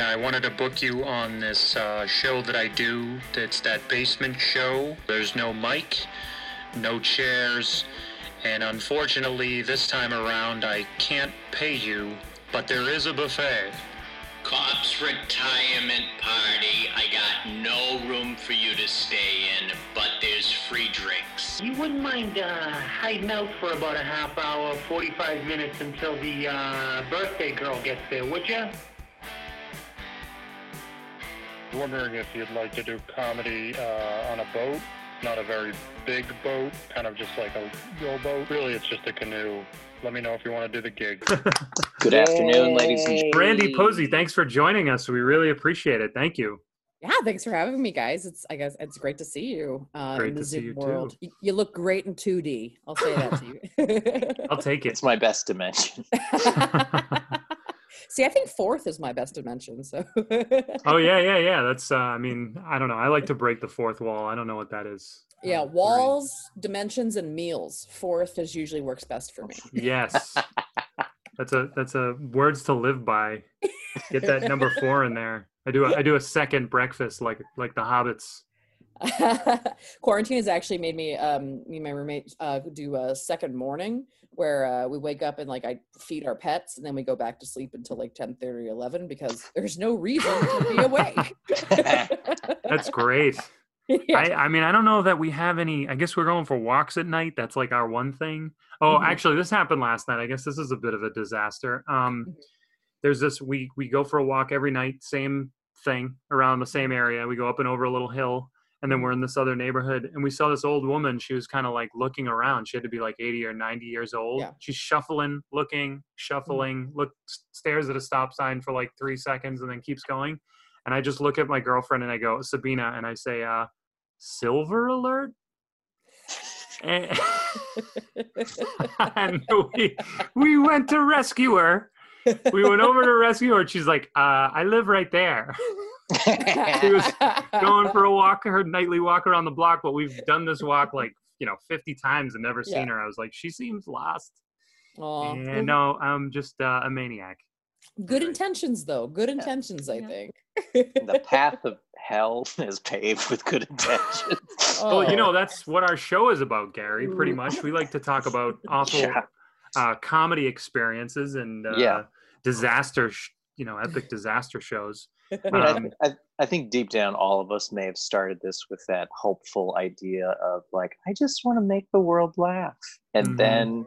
Yeah, I wanted to book you on this show that I do. It's that basement show. There's no mic, no chairs, and unfortunately this time around I can't pay you, but there is a buffet. Cops retirement party. I got no room for you to stay in, but there's free drinks. You wouldn't mind hiding out for about a half hour, 45 minutes until the birthday girl gets there, would you? Wondering if you'd like to do comedy on a boat. Not a very big boat, kind of just like a rowboat. Really, it's just a canoe. Let me know if you want to do the gig. Good afternoon, ladies and gentlemen. Brandy Posey, thanks for joining us. We really appreciate it. Thank you. Yeah, thanks for having me, guys. I guess it's great to see you in the Zoom world. Too. You look great in 2D. I'll say that to you. I'll take it. It's my best dimension. See, I think fourth is my best dimension. So. Oh yeah. That's. I mean, I don't know. I like to break the fourth wall. I don't know what that is. Yeah, walls, dimensions, and meals. Fourth is usually works best for me. Yes, that's a words to live by. Get that number 4 in there. I do a second breakfast like the hobbits. Quarantine has actually made me and my roommate do a second morning where we wake up and like I feed our pets and then we go back to sleep until like 10:30 or 11 because there's no reason to be awake. That's great. Yeah. I mean, I don't know that we have any. I guess we're going for walks at night. That's like our one thing. Oh, Actually, this happened last night. I guess this is a bit of a disaster. There's this. We go for a walk every night. Same thing around the same area. We go up and over a little hill. And then we're in this other neighborhood and we saw this old woman. She was kind of like looking around. She had to be like 80 or 90 years old. Yeah. She's shuffling, stares at a stop sign for like 3 seconds and then keeps going. And I just look at my girlfriend and I go, Sabina. And I say, silver alert. And we went to rescue her. We went over to rescue her. And she's like, I live right there. She was going for a walk, her nightly walk around the block, but we've done this walk 50 times and never seen her. I was like, she seems lost. Aww. And no, I'm just a maniac. Good intentions, though. I think. The path of hell is paved with good intentions. Well, that's what our show is about, Gary, pretty much. We like to talk about awful comedy experiences and epic disaster shows. I think deep down, all of us may have started this with that hopeful idea of like, I just want to make the world laugh. And then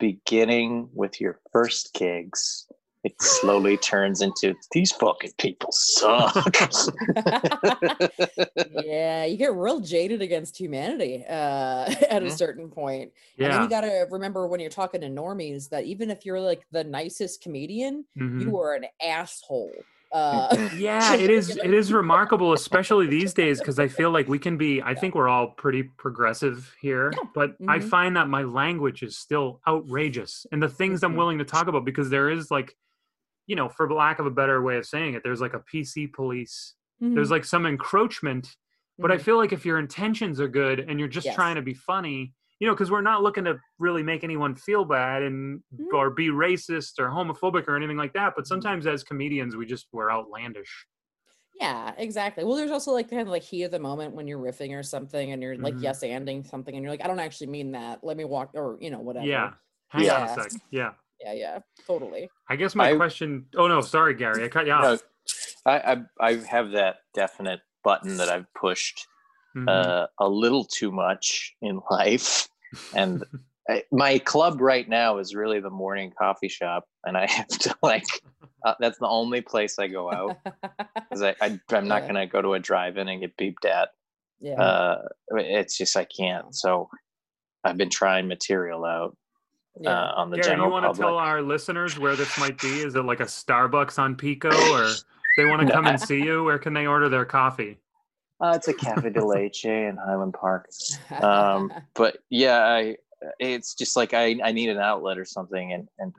beginning with your first gigs, it slowly turns into these fucking people suck. Yeah, you get real jaded against humanity at a certain point. Yeah. And then you got to remember when you're talking to normies that even if you're like the nicest comedian, you are an asshole. Yeah, it is remarkable, especially these days, because I feel like we can be, I think we're all pretty progressive here, but I find that my language is still outrageous and the things I'm willing to talk about, because there is like, for lack of a better way of saying it, there's like a PC police, there's like some encroachment, but I feel like if your intentions are good and you're just trying to be funny, because we're not looking to really make anyone feel bad and or be racist or homophobic or anything like that. But sometimes as comedians, we're outlandish. Yeah, exactly. Well, there's also like kind of like heat of the moment when you're riffing or something and you're like yes-anding something and you're like, I don't actually mean that. Let me walk or, whatever. Yeah. Hang on a sec. Yeah. Yeah. Totally. I guess my question. Oh, no. Sorry, Gary. I cut you off. No, I have that definite button that I've pushed. A little too much in life, and my club right now is really the morning coffee shop, and I have to that's the only place I go out because I'm not going to go to a drive-in and get beeped at. Yeah, it's just I can't. So I've been trying material out on the Gary, general public. You want to tell our listeners where this might be? Is it like a Starbucks on Pico, or if they want to come and see you? Where can they order their coffee? It's a cafe de leche in Highland Park. But yeah, it's just like I need an outlet or something. And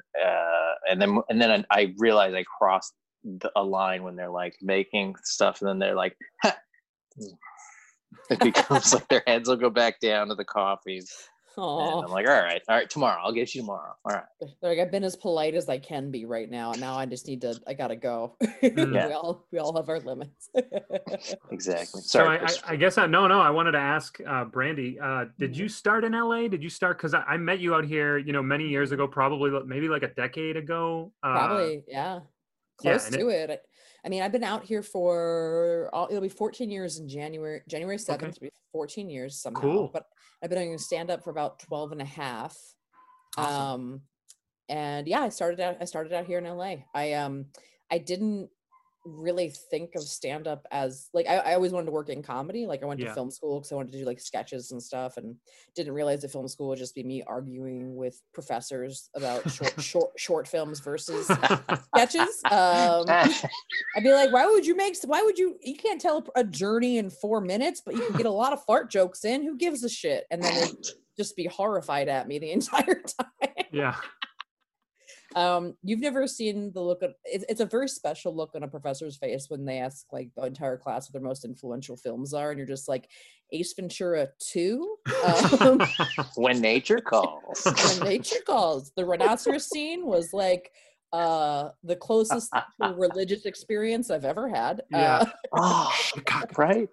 then I realize I crossed a line when they're like making stuff. And then they're like, ha! It becomes like their heads will go back down to the coffees. Aww. And I'm like, all right, tomorrow. I'll get you tomorrow. All right. Like, I've been as polite as I can be right now. And now I just need to, I got to go. Yeah. We all have our limits. Exactly. Sorry. So I guess I wanted to ask Brandy, did you start in LA? Did you start? Cause I met you out here, many years ago, probably maybe like a decade ago. Probably. Yeah. Close to it. I mean, I've been out here for, it'll be 14 years in January. January 7th, okay. It'll be 14 years somehow. Cool. But I've been doing stand-up for about 12 and a half. Awesome. And yeah, I started out here in LA. I didn't really think of stand-up as, like, I always wanted to work in comedy. Like, I went to film school because I wanted to do, like, sketches and stuff, and didn't realize that film school would just be me arguing with professors about short films versus sketches. I'd be like, why would you can't tell a journey in 4 minutes, but you can get a lot of fart jokes in. Who gives a shit? And then they'd just be horrified at me the entire time. Yeah. You've never seen the look of, it's a very special look on a professor's face when they ask, like, the entire class what their most influential films are, and you're just like, Ace Ventura 2, When Nature Calls. The rhinoceros scene was like the closest to religious experience I've ever had. Chicago, right?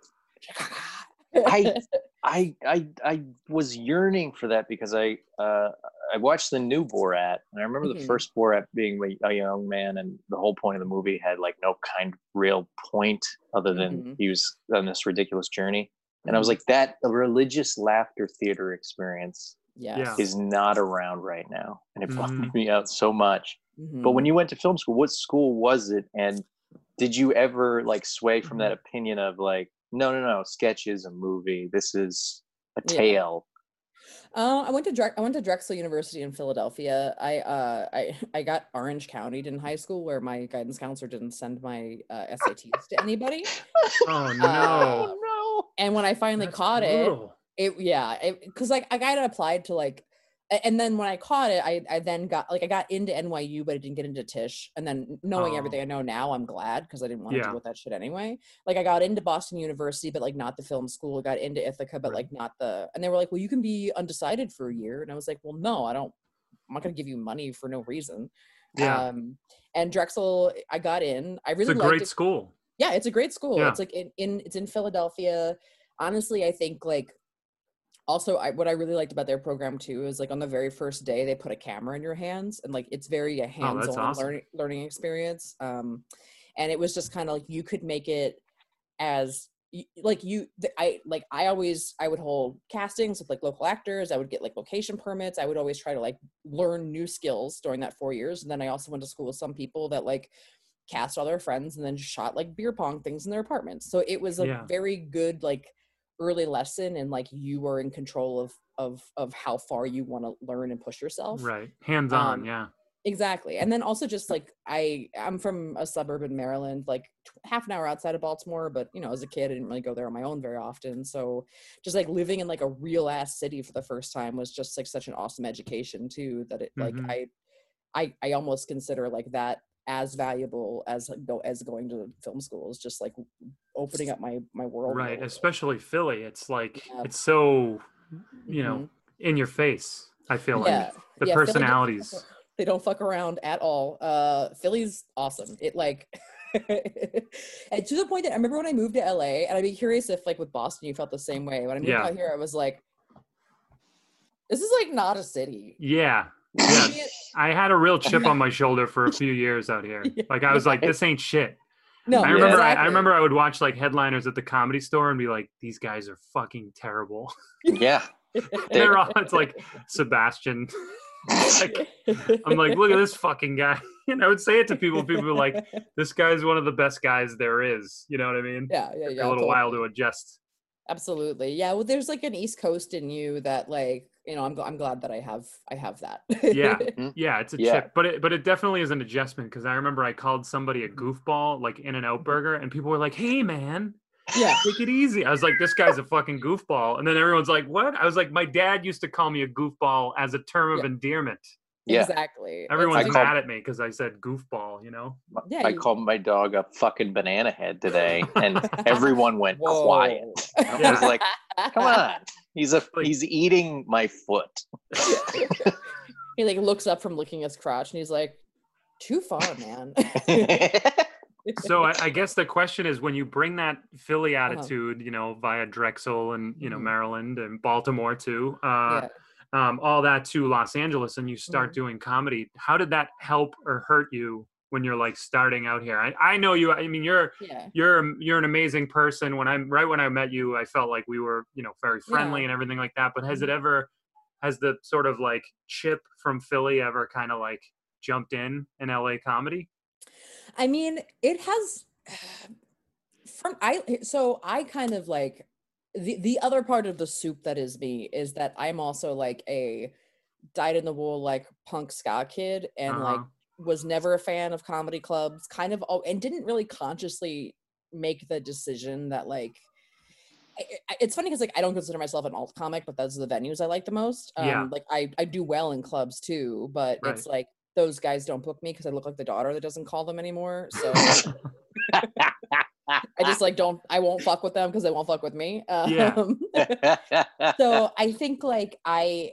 I was yearning for that because I watched the new Borat, and I remember the first Borat being a young man, and the whole point of the movie had, like, no kind of real point other than he was on this ridiculous journey. And I was like, a religious laughter theater experience is not around right now. And it bummed me out so much. Mm-hmm. But when you went to film school, what school was it? And did you ever, like, sway from that opinion of, like, no, sketch is a movie, this is a tale? I went to Drexel University in Philadelphia. I got Orange County'd in high school, where my guidance counselor didn't send my SATs to anybody. Oh no! And when I finally caught it, because, like, I got applied to, like, and then when I caught it, I then got, like, I got into NYU, but I didn't get into Tisch. And then, knowing everything I know now, I'm glad, because I didn't want to deal with that shit anyway. Like, I got into Boston University, but, like, not the film school. I got into Ithaca, but like not the, and they were like, well, you can be undecided for a year. And I was like, well, no, I'm not going to give you money for no reason. Yeah. And Drexel, I got in. I really liked it. It's a great school. Yeah, it's a great school. Yeah. It's like it's in Philadelphia. Honestly, I think, like, also, what I really liked about their program too is, like, on the very first day they put a camera in your hands, and, like, it's very a hands-on learning experience. And it was just kind of like, you could make it as like I would hold castings with, like, local actors. I would get, like, location permits. I would always try to, like, learn new skills during that 4 years. And then I also went to school with some people that, like, cast all their friends and then shot, like, beer pong things in their apartments. So it was a very good, like, early lesson, and, like, you were in control of how far you want to learn and push yourself, right? Hands on. Yeah, exactly. And then also, just like, I'm from a suburb in Maryland, like, half an hour outside of Baltimore, but as a kid I didn't really go there on my own very often, so just, like, living in, like, a real ass city for the first time was just, like, such an awesome education too, that it like I almost consider, like, that as valuable as going to film school, is just, like, opening up my world. Right. Especially Philly. It's like, it's so, in your face, I feel like the personalities. They don't fuck around at all. Philly's awesome. It, like, and to the point that I remember when I moved to LA, and I'd be curious if, like, with Boston, you felt the same way. When I moved out here, I was like, this is, like, not a city. Yeah. Yeah, I had a real chip on my shoulder for a few years out here. Like, I was like, this ain't shit. No, I remember. Exactly. I remember I would watch, like, headliners at the Comedy Store and be like, these guys are fucking terrible. Yeah, they're all. It's like Sebastian. Like, I'm like, look at this fucking guy. And I would say it to people. People were like, this guy's one of the best guys there is. You know what I mean? Yeah. Took a little while to adjust. Absolutely. Yeah. Well, there's, like, an East Coast in you that, like, I'm glad that I have that. Yeah. It's a chip, but it definitely is an adjustment. Cause I remember I called somebody a goofball, like, In-N-Out Burger, and people were like, hey man, take it easy. I was like, this guy's a fucking goofball. And then everyone's like, what? I was like, my dad used to call me a goofball as a term of endearment. Yeah. Exactly. Everyone's mad at me because I said goofball, you know? Yeah, I called my dog a fucking banana head today, and everyone went quiet. I was like, come on. He's eating my foot. He like looks up from licking his crotch, and he's like, too far, man. So I guess the question is, when you bring that Philly attitude, you know, via Drexel and, you know, Maryland and Baltimore too, all that to Los Angeles, and you start doing comedy, how did that help or hurt you when you're like starting out here? I know you, I mean, you're an amazing person. When I met you, I felt like we were, you know, very friendly and everything like that. But has the sort of like chip from Philly ever kind of like jumped in LA comedy? I mean, it has. I kind of like the other part of the soup that is me is that I'm also like a dyed in the wool like punk ska kid, and like was never a fan of comedy clubs, kind of, and didn't really consciously make the decision that like. It's funny because like I don't consider myself an alt comic, but those are the venues I like the most. Like I do well in clubs too, but it's like. Those guys don't book me because I look like the daughter that doesn't call them anymore. So I just like I won't fuck with them because they won't fuck with me. So I think like I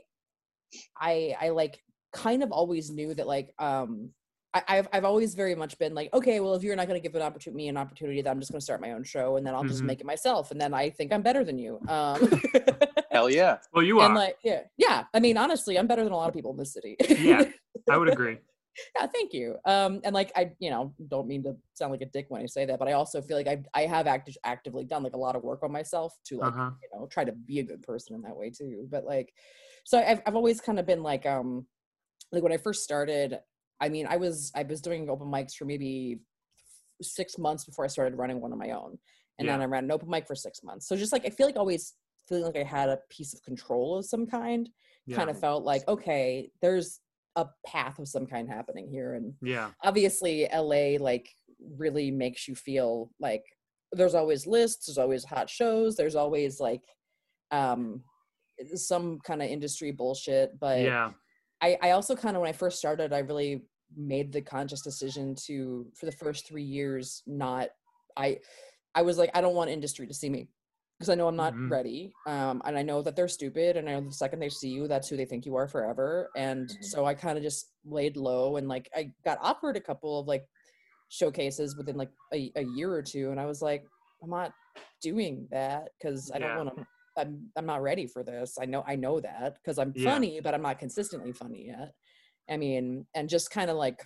like kind of always knew that like I've always very much been like, okay, well, if you're not going to give me an opportunity, then I'm just going to start my own show, and then I'll just make it myself, and then I think I'm better than you. Hell yeah. Well, you are. And like, yeah. I mean, honestly, I'm better than a lot of people in this city. Yeah. I would agree. Yeah, thank you. And like I, you know, don't mean to sound like a dick when I say that, but I also feel like I have actively done like a lot of work on myself to like you know, try to be a good person in that way too. But like, so I've always kind of been like when I first started, I mean, I was doing open mics for maybe 6 months before I started running one on my own, and then I ran an open mic for 6 months. So just like I feel like always feeling like I had a piece of control of some kind. Kind of felt like, okay, there's a path of some kind happening here, and obviously LA like really makes you feel like there's always lists, there's always hot shows, there's always like some kind of industry bullshit, but I also kind of, when I first started, I really made the conscious decision to, for the first 3 years, I was like, I don't want industry to see me because I know I'm not ready. And I know that they're stupid, and I know the second they see you, that's who they think you are forever. And so I kind of just laid low, and like, I got offered a couple of like showcases within like a year or two. And I was like, I'm not doing that because I don't want to, I'm not ready for this. I know that because I'm funny, but I'm not consistently funny yet. I mean, and just kind of like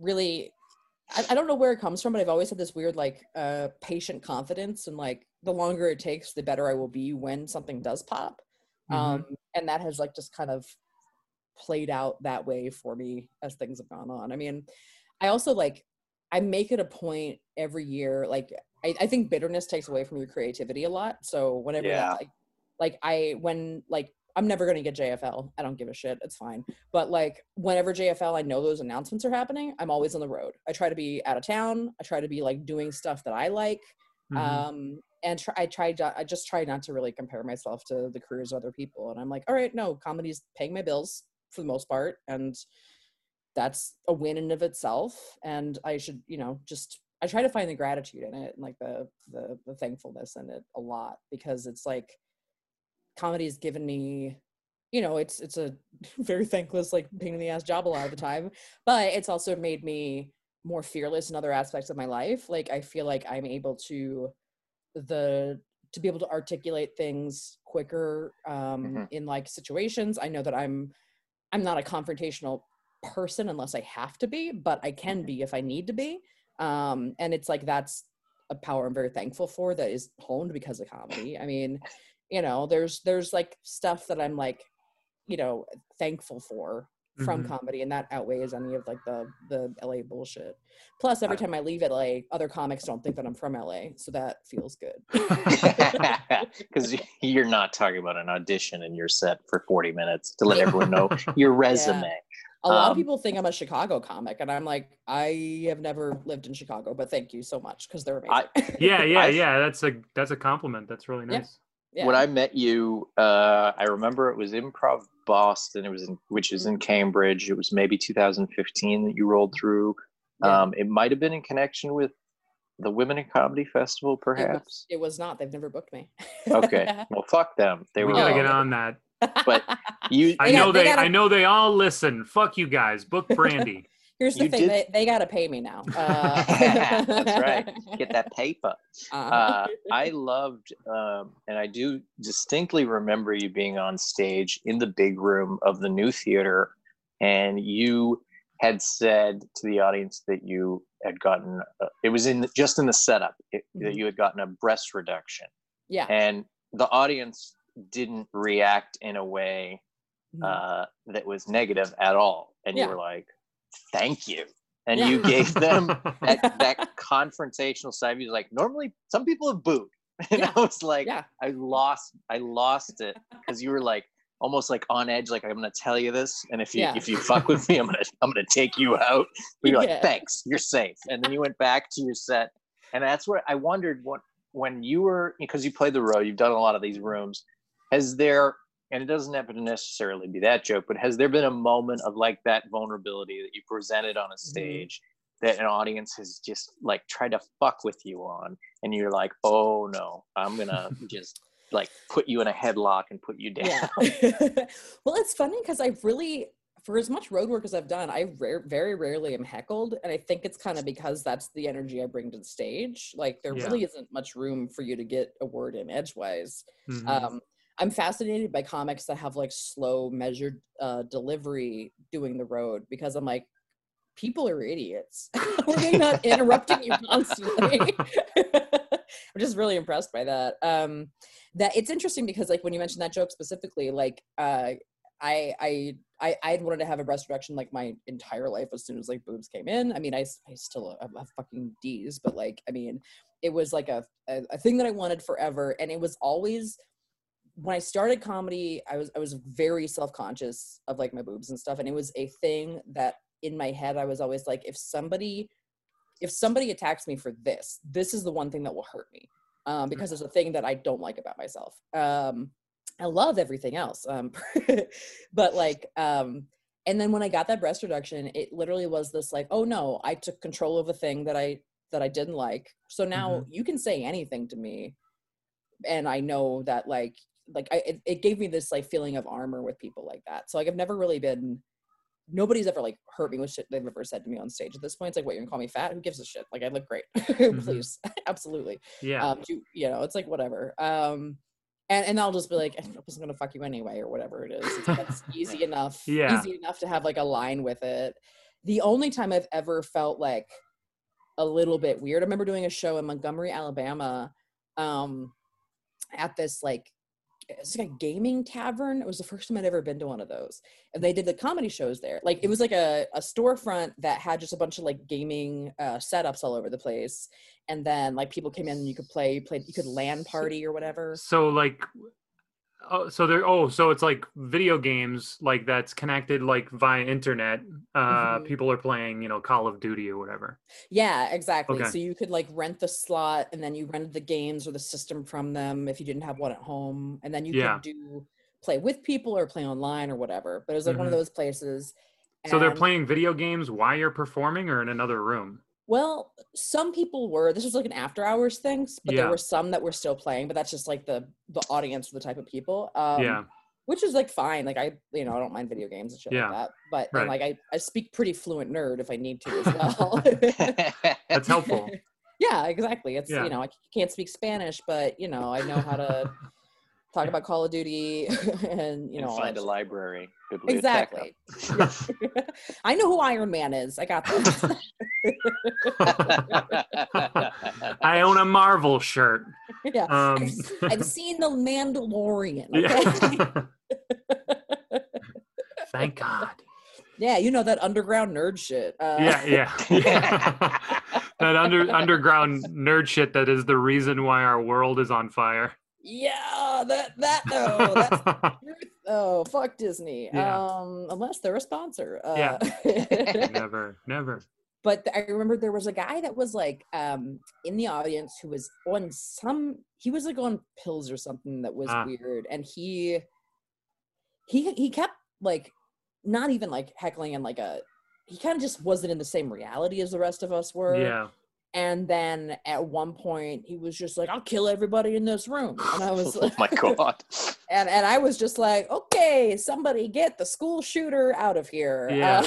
really, I don't know where it comes from, but I've always had this weird like patient confidence, and like the longer it takes, the better I will be when something does pop. And that has like just kind of played out that way for me as things have gone on. I mean, I also like, I make it a point every year, like I think bitterness takes away from your creativity a lot. So whenever I'm never going to get JFL. I don't give a shit. It's fine. But like whenever JFL, I know those announcements are happening, I'm always on the road. I try to be out of town. I try to be like doing stuff that I like. I just try not to really compare myself to the careers of other people. And I'm like, all right, no, comedy's paying my bills for the most part, and that's a win in of itself. And I should, you know, just, I try to find the gratitude in it and like the thankfulness in it a lot, because it's like, comedy has given me, you know, it's a very thankless, like pain in the ass job a lot of the time, but it's also made me more fearless in other aspects of my life. Like I feel like I'm able to be able to articulate things quicker in like situations. I know that I'm not a confrontational person unless I have to be, but I can be if I need to be. And it's like, that's a power I'm very thankful for that is honed because of comedy. I mean, you know, there's like stuff that I'm like, you know, thankful for from comedy, and that outweighs any of like the LA bullshit. Plus, every time I leave LA, other comics don't think that I'm from LA, so that feels good. Because you're not talking about an audition and you're set for 40 minutes to let everyone know your resume. A lot of people think I'm a Chicago comic, and I'm like, I have never lived in Chicago, but thank you so much because they're amazing. That's a compliment. That's really nice. Yeah. Yeah. When I met you, I remember it was Improv Boston. It was in, which is in Cambridge. It was maybe 2015 that you rolled through. Yeah. It might have been in connection with the Women in Comedy Festival, perhaps. It was not. They've never booked me. Okay. Well, fuck them. We gotta get on that. But you, I know they all listen. Fuck you guys. Book Brandy. Here's the thing. They gotta pay me now. That's right. Get that paper. I loved, and I do distinctly remember you being on stage in the big room of the New Theater, and you had said to the audience that you had gotten, it was in just in the setup, that you had gotten a breast reduction. Yeah. And the audience didn't react in a way that was negative at all. And you were like, thank you. And you gave them that confrontational side. You was like, normally some people have booed. And I was like, I lost it. Because you were like, almost like on edge, like, I'm gonna tell you this, and if you fuck with me, I'm gonna take you out. But you're like, thanks, you're safe. And then you went back to your set, and that's where I wondered when you were, because you played the road, you've done a lot of these rooms. Has there, and it doesn't have to necessarily be that joke, but has there been a moment of like that vulnerability that you presented on a stage that an audience has just like tried to fuck with you on, and you're like, oh no, I'm gonna just like put you in a headlock and put you down? Well, it's funny because I've really, for as much road work as I've done, I very rarely am heckled. And I think it's kind of because that's the energy I bring to the stage. Like there really isn't much room for you to get a word in edgewise. I'm fascinated by comics that have like slow measured delivery doing the road, because I'm like, people are idiots. They're not interrupting you constantly. I'm just really impressed by that. That it's interesting because like when you mentioned that joke specifically, like I'd wanted to have a breast reduction like my entire life as soon as like boobs came in. I mean, I still have fucking D's, but like, I mean, it was like a thing that I wanted forever. And it was always, when I started comedy, I was very self-conscious of like my boobs and stuff. And it was a thing that in my head, I was always like, if somebody attacks me for this, this is the one thing that will hurt me, because there's a thing that I don't like about myself. I love everything else. But like, and then when I got that breast reduction, it literally was this like, oh no, I took control of the thing that I didn't like. So now you can say anything to me. And I know that it gave me this like feeling of armor with people like that. So like, I've never really been, nobody's ever like hurt me with shit they've ever said to me on stage. At this point, it's like, what, you're gonna call me fat? Who gives a shit? Like, I look great. Please. Absolutely. Yeah. You know, it's like, whatever. And I'll just be like, I'm just gonna fuck you anyway, or whatever it is. It's like, that's easy enough. Yeah. Easy enough to have like a line with it. The only time I've ever felt like a little bit weird, I remember doing a show in Montgomery, Alabama, at this like, it's like a gaming tavern. It was the first time I'd ever been to one of those. And they did the comedy shows there. Like it was like a storefront that had just a bunch of like gaming setups all over the place. And then like people came in and you could play, you could LAN party or whatever. So like, so it's like video games, like that's connected like via internet. People are playing, you know, Call of Duty or whatever. Yeah, exactly. Okay. So you could like rent the slot, and then you rented the games or the system from them if you didn't have one at home. And then you could play with people or play online or whatever. But it was like one of those places. So they're playing video games while you're performing or in another room? Well, some people were, this was like an after hours thing, but there were some that were still playing, but that's just like the audience for the type of people, which is like fine. Like I don't mind video games and shit like that, but and like I speak pretty fluent nerd if I need to as well. That's helpful. Yeah, exactly. It's, you know, I can't speak Spanish, but you know, I know how to talk about Call of Duty and, you know. And find a library. Exactly. I know who Iron Man is. I got that. I own a Marvel shirt. Yeah. I've seen The Mandalorian. Okay? Yeah. Thank God. Yeah, you know, that underground nerd shit. Yeah. That underground nerd shit that is the reason why our world is on fire. Yeah, that though, that's the truth. Oh, fuck Disney. Yeah. Unless they're a sponsor. Yeah. Never. But I remember there was a guy that was like in the audience who was on some, he was like on pills or something that was weird. And he kept like, not even like heckling and like a, he kind of just wasn't in the same reality as the rest of us were. Yeah. And then at one point he was just like, I'll kill everybody in this room. And I was like, oh my God. And I was just like, okay, somebody get the school shooter out of here. Yeah.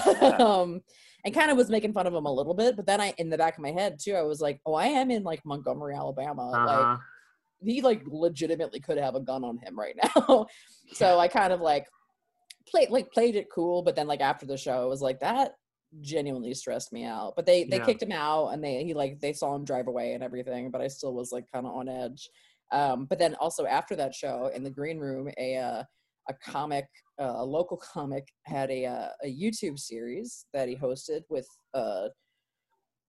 And kind of was making fun of him a little bit, but then I, in the back of my head too, I was like, oh, I am in like Montgomery, Alabama. Uh-huh. Like he like legitimately could have a gun on him right now. So I kind of like played it cool. But then like after the show, I was like, that genuinely stressed me out. But they kicked him out and they saw him drive away and everything. But I still was like kind of on edge. But then also after that show in the green room, a local comic had a YouTube series that he hosted with a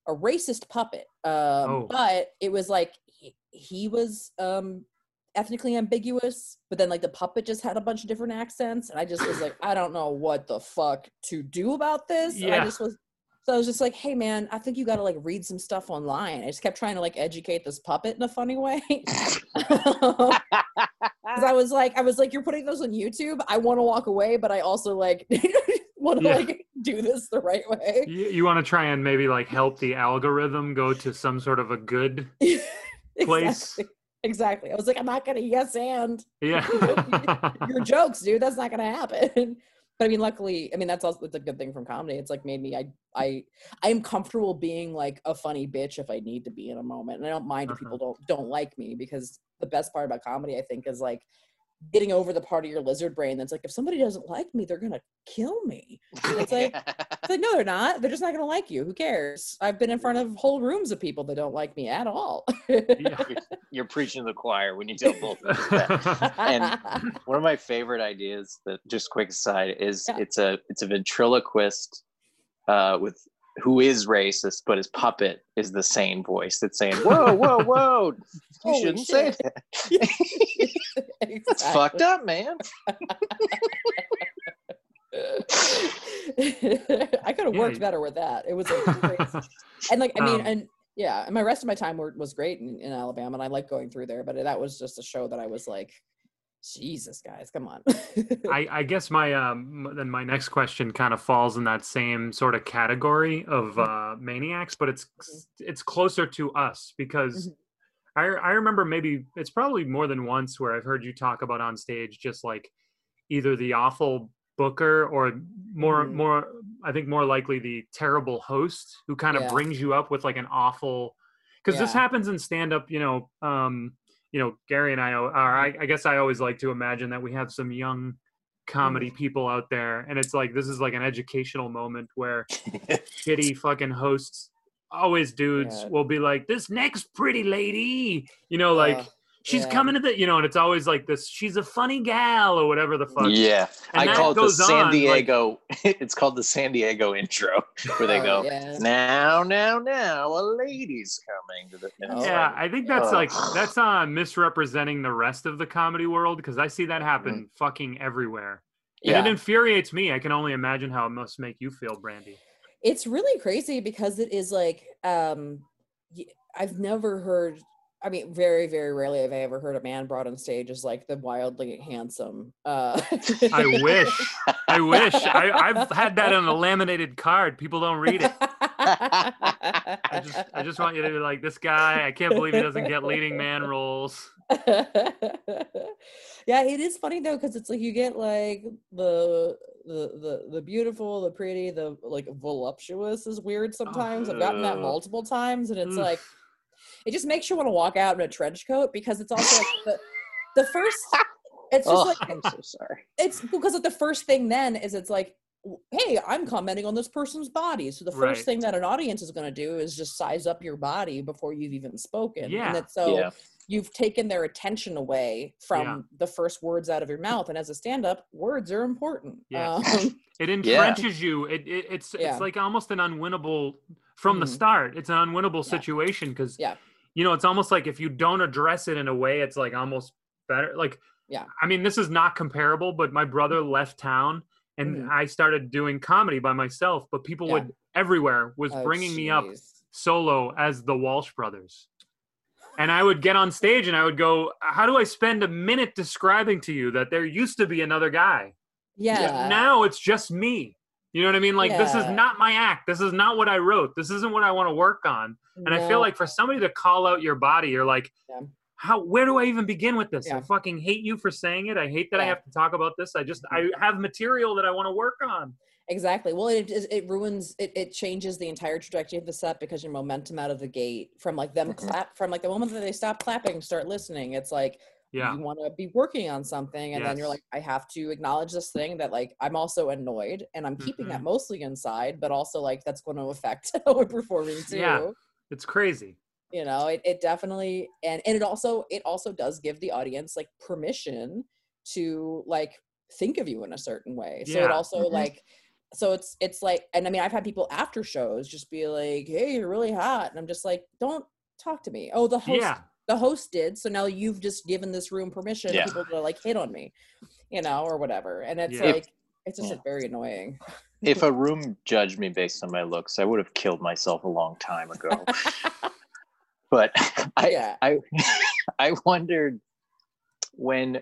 racist puppet. But it was like, he was ethnically ambiguous, but then like the puppet just had a bunch of different accents. And I just was like, I don't know what the fuck to do about this. Yeah. So I was just like, hey man, I think you got to like read some stuff online. I just kept trying to like educate this puppet in a funny way. Cause I was like, you're putting those on YouTube. I want to walk away, but I also like want to like do this the right way. You want to try and maybe like help the algorithm go to some sort of a good place. Exactly. I was like, I'm not going to yes and. Yeah. Your jokes, dude, that's not going to happen. But I mean, luckily, I mean, that's also, it's a good thing from comedy. It's like made me, I am comfortable being like a funny bitch if I need to be in a moment. And I don't mind if people don't like me, because the best part about comedy, I think, is like getting over the part of your lizard brain that's like, if somebody doesn't like me, they're going to kill me. And it's like, it's like, no, they're not. They're just not going to like you. Who cares? I've been in front of whole rooms of people that don't like me at all. Yeah. You're preaching to the choir when you tell both of us that. And one of my favorite ideas, that just quick aside, is it's a ventriloquist with who is racist, but his puppet is the sane voice that's saying, whoa, whoa, whoa, you shouldn't say that. Exactly. That's fucked up, man. I could have worked better with that. It was like crazy. And like, I mean, and my rest of my time was great in Alabama, and I like going through there, but that was just a show that I was like, Jesus, guys, come on. I guess my next question kind of falls in that same sort of category of maniacs, but it's closer to us, because I remember maybe it's probably more than once where I've heard you talk about on stage just like either the awful booker or more I think more likely the terrible host who kind of brings you up with like an awful, because this happens in stand-up, Gary and I are, I guess I always like to imagine that we have some young comedy people out there, and it's like, this is like an educational moment where shitty fucking hosts, always dudes, will be like, this next pretty lady, she's coming to the, and it's always like this, she's a funny gal or whatever the fuck. Yeah. And I call it the San Diego, like, it's called the San Diego intro, where they go, now, a lady's coming to the. I think that's like, that's misrepresenting the rest of the comedy world, because I see that happen fucking everywhere. Yeah. And it infuriates me. I can only imagine how it must make you feel, Brandy. It's really crazy, because it is like, I've never heard, I mean, very, very rarely have I ever heard a man brought on stage as like the wildly handsome. I wish. I've had that on a laminated card. People don't read it. I just want you to be like, this guy, I can't believe he doesn't get leading man roles. Yeah, it is funny though, because it's like you get like the beautiful, the pretty, the like voluptuous is weird sometimes. I've gotten that multiple times, and it's like, it just makes you want to walk out in a trench coat, because it's also like the first, it's just like, I'm so sorry. It's because like the first thing then is, it's like, hey, I'm commenting on this person's body. So the first thing that an audience is going to do is just size up your body before you've even spoken. Yeah. And you've taken their attention away from the first words out of your mouth. And as a stand-up, words are important. Yeah. It entrenches you. It's like almost an unwinnable, from the start, it's an unwinnable situation, because it's almost like if you don't address it in a way, it's like almost better. Like, I mean, this is not comparable, but my brother left town And I started doing comedy by myself, but people would everywhere was bringing me up solo as the Walsh Brothers. And I would get on stage and I would go, how do I spend a minute describing to you that there used to be another guy? Yeah. Now it's just me. You know what I mean? Like, this is not my act. This is not what I wrote. This isn't what I want to work on. And I feel like for somebody to call out your body, you're like, how, where do I even begin with this? I fucking hate you for saying it. I hate that I have to talk about this. I just, I have material that I want to work on. Exactly. Well, it ruins, it changes the entire trajectory of the set because your momentum out of the gate from like them clap, from like the moment that they stop clapping, start listening. It's like, you want to be working on something. And then you're like, I have to acknowledge this thing that like, I'm also annoyed and I'm keeping that mostly inside, but also like that's going to affect how we're performing too. Yeah. It's crazy. You know, it definitely, and it also does give the audience like permission to like think of you in a certain way. So it also like, so it's like, and I mean, I've had people after shows just be like, hey, you're really hot. And I'm just like, don't talk to me. Oh, the host did. So now you've just given this room permission to people to like hit on me, you know, or whatever. And it's like, it's just very annoying. If a room judged me based on my looks, I would have killed myself a long time ago. But I wondered when,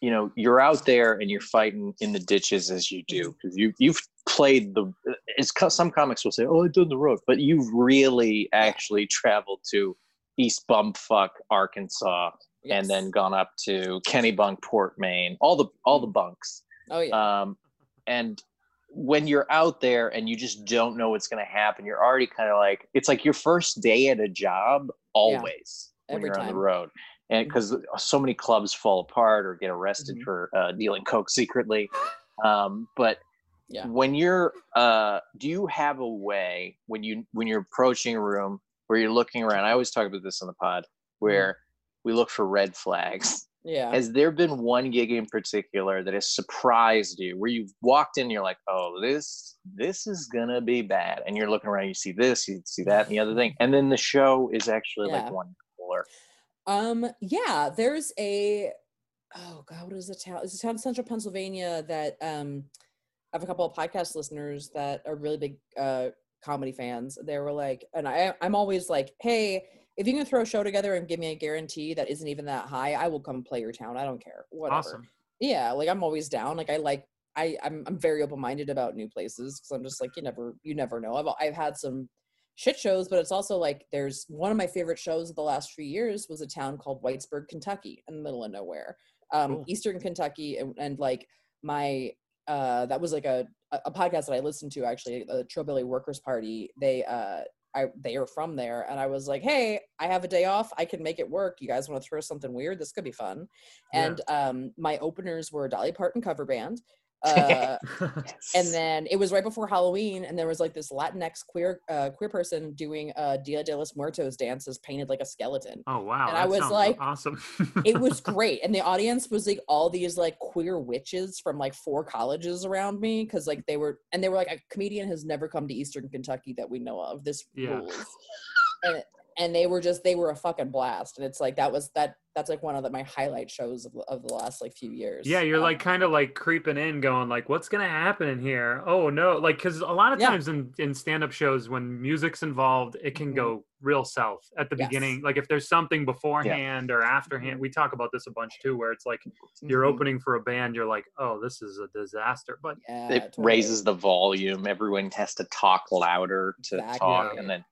you know, you're out there and you're fighting in the ditches as you do, because you've played some comics will say, oh, I've done the road, but you've really actually traveled to East Bumfuck, Arkansas, and then gone up to Kennebunkport, Maine, all the bunks. Oh yeah. And when you're out there and you just don't know what's going to happen, you're already kind of like, it's like your first day at a job always when you're on the road. And because so many clubs fall apart or get arrested for dealing coke secretly. But when you're, do you have a way when you're approaching a room where you're looking around? I always talk about this on the pod where we look for red flags. Yeah. Has there been one gig in particular that has surprised you where you've walked in and you're like, oh, this is going to be bad. And you're looking around, you see this, you see that and the other thing. And then the show is actually like one cooler. There's a, oh God, what is the town? It's a town in central Pennsylvania that, I have a couple of podcast listeners that are really big, comedy fans. They were like, and I'm always like, hey, if you can throw a show together and give me a guarantee that isn't even that high, I will come play your town. I don't care. Whatever. Awesome. Yeah. Like I'm always down. Like I'm very open-minded about new places. Cause I'm just like, you never know. I've had some shit shows, but it's also like, there's one of my favorite shows of the last few years was a town called Whitesburg, Kentucky in the middle of nowhere, cool. Eastern Kentucky. And like my, that was like a podcast that I listened to actually, the Trobilly Workers Party. They are from there. And I was like, hey, I have a day off. I can make it work. You guys want to throw something weird? This could be fun. Yeah. And my openers were Dolly Parton cover band. And then it was right before Halloween. And there was like this Latinx queer person doing Dia de los Muertos dances painted like a skeleton. Oh, wow. And I was like, awesome. It was great. And the audience was like all these like queer witches from like 4 colleges around me. Cause like they were like, a comedian has never come to Eastern Kentucky that we know of. This rules. And they were a fucking blast. And it's like, that's like one of my highlight shows of the last like few years. Yeah. You're like kind of like creeping in going like, what's going to happen in here? Oh no. Like, cause a lot of times in stand-up shows when music's involved, it can go real south at the beginning. Like if there's something beforehand or afterhand, we talk about this a bunch too, where it's like you're opening for a band. You're like, oh, this is a disaster, but it raises the volume. Everyone has to talk louder to talk. And then,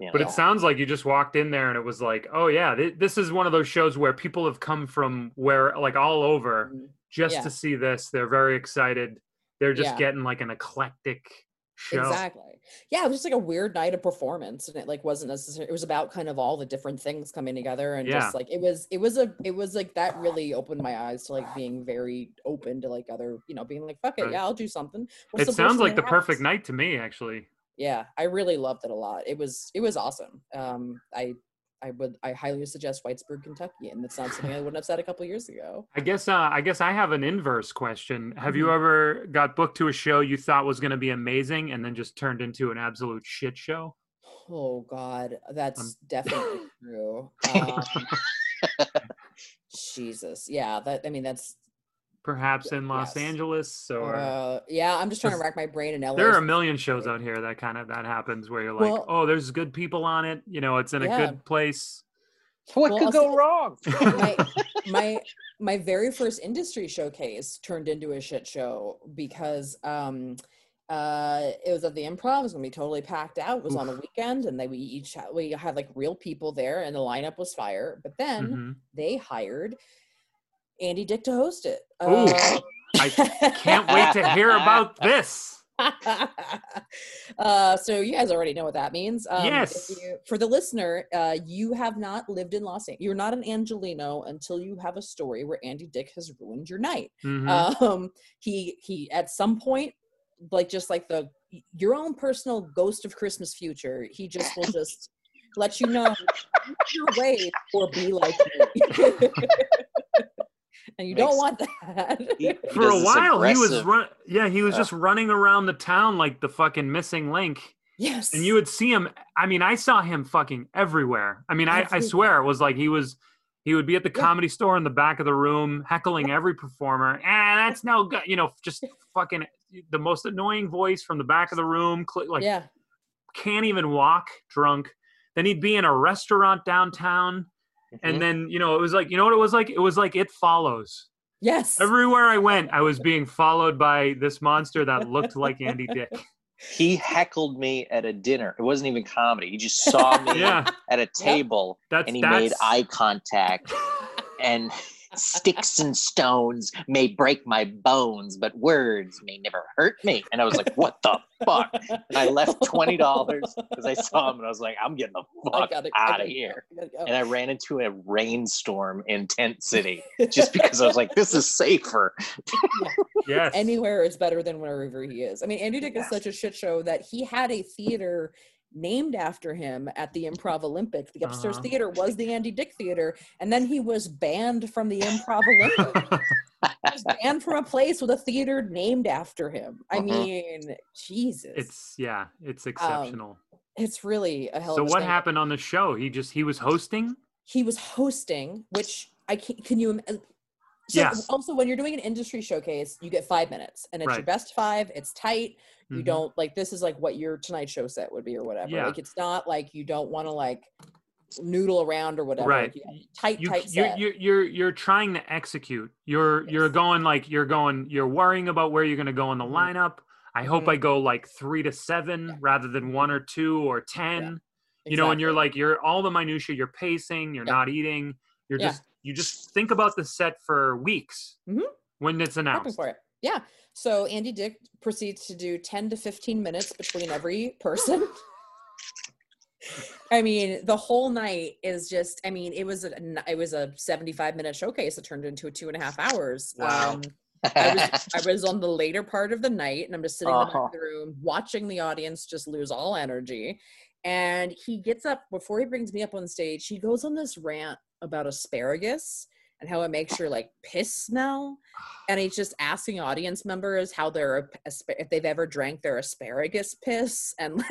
you know. But it sounds like you just walked in there and it was like, oh yeah, this is one of those shows where people have come from where like all over just to see this. They're very excited. They're just getting like an eclectic show. Exactly. Yeah. It was just like a weird night of performance and it like wasn't necessarily, it was about kind of all the different things coming together and just like, it was like that really opened my eyes to like being very open to like other, you know, being like, fuck it. Yeah, I'll do something. What's it sounds like the perfect night to me actually. Yeah, I really loved it a lot. It was awesome. I highly suggest Whitesburg, Kentucky, and that's not something I wouldn't have said a couple years ago. I guess I have an inverse question. Have you ever got booked to a show you thought was going to be amazing and then just turned into an absolute shit show? Oh God, that's definitely true. Jesus, yeah. That I mean, that's perhaps in Los Angeles. So yeah, I'm just trying to rack my brain in LA. There are a million shows out here that kind of that happens where you're like, oh, there's good people on it. You know, it's in a good place. What could go wrong? My very first industry showcase turned into a shit show because it was at the Improv. It was gonna be totally packed out. It was on a weekend, and we had like real people there, and the lineup was fire. But then they hired Andy Dick to host it. I can't wait to hear about this. So you guys already know what that means. Yes. For the listener, you have not lived in Los Angeles. You're not an Angelino until you have a story where Andy Dick has ruined your night. He at some point, like just like your own personal ghost of Christmas future, he just will just let you know your way or be like me. And you don't want that. For a while, he was just running around the town like the fucking missing link. Yes. And you would see him. I mean, I saw him fucking everywhere. I mean, I swear it was like he would be at the comedy store in the back of the room heckling every performer. That's no good. You know, just fucking the most annoying voice from the back of the room. Can't even walk, drunk. Then he'd be in a restaurant downtown. And then, you know, it was like, you know what it was like? It was like It Follows. Yes. Everywhere I went, I was being followed by this monster that looked like Andy Dick. He heckled me at a dinner. It wasn't even comedy. He just saw me at a table and he made eye contact and sticks and stones may break my bones, but words may never hurt me. And I was like, what the fuck? And I left $20 because I saw him and I was like, I'm getting the fuck out of here. I and I ran into a rainstorm in Tent City just because I was like, this is safer. Yes. Anywhere is better than wherever he is. I mean, Andy Dick is such a shit show that he had a theater named after him at the Improv Olympic. The upstairs theater was the Andy Dick Theater, and then he was banned from the Improv Olympic. He was banned from a place with a theater named after him. I mean, Jesus. It's exceptional. It's really a hell of a what happened on the show? He was hosting? He was hosting, which also, when you're doing an industry showcase, you get 5 minutes, and it's your best five. It's tight. You don't this is like what your Tonight Show set would be or whatever. Yeah. Like, it's not like you don't want to noodle around or whatever. Right. Like, tight set. You're trying to execute. You're worrying about where you're going to go in the lineup. I hope I go 3 to 7 rather than 1 or 2 or 10, you know, and you're you're all the minutiae, you're pacing, you're not eating. You're just think about the set for weeks when it's announced. For it. Yeah. So Andy Dick proceeds to do 10 to 15 minutes between every person. I mean, the whole night is just, I mean, it was a 75-minute showcase that turned into 2.5 hours. Wow. I was on the later part of the night, and I'm just sitting in the back of the room watching the audience just lose all energy. And he gets up, before he brings me up on stage, he goes on this rant about asparagus and how it makes your piss smell, and he's just asking audience members how if they've ever drank their asparagus piss, and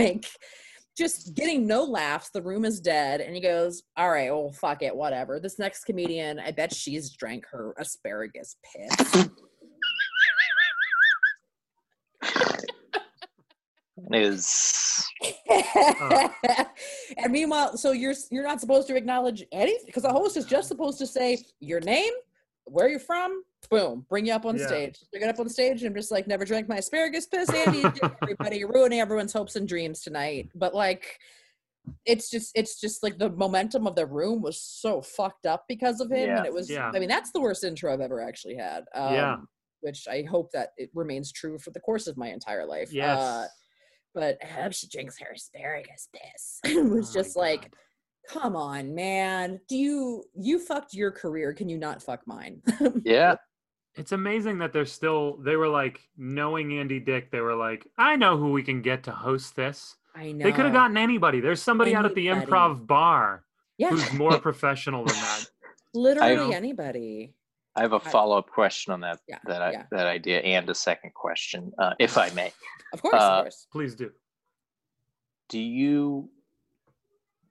just getting no laughs. The room is dead, and he goes, all right, well, fuck it, whatever, this next comedian, I bet she's drank her asparagus piss. Is and meanwhile, so you're not supposed to acknowledge anything, because the host is just supposed to say your name, where you're from, boom, bring you up on stage. They get up on stage and I'm just like, never drank my asparagus piss, Andy. Everybody, you're ruining everyone's hopes and dreams tonight. But it's just the momentum of the room was so fucked up because of him, and it was. I mean, that's the worst intro I've ever actually had. Which I hope that it remains true for the course of my entire life. Yes. But she drinks her asparagus piss. It was come on, man. Do you fucked your career? Can you not fuck mine? Yeah. It's amazing that they were knowing Andy Dick, they were like, I know who we can get to host this. I know. They could have gotten anybody. There's somebody out at the Improv bar who's more professional than that. Literally anybody. I have a follow-up question on that that idea, and a second question, if I may. Of course. Please do. Do you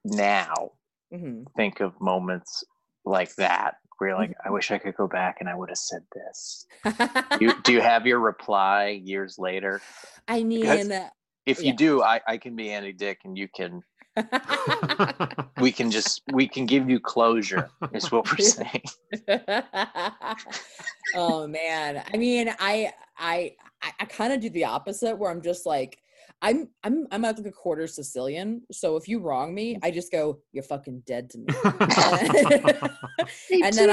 now think of moments like that where you're like, I wish I could go back and I would have said this? Do you have your reply years later? I mean, because if you do, I can be Andy Dick and you can, we can give you closure is what we're saying. Oh man. I mean, I kind of do the opposite where I'm just like, I'm like a quarter Sicilian. So if you wrong me, I just go, you're fucking dead to me. and then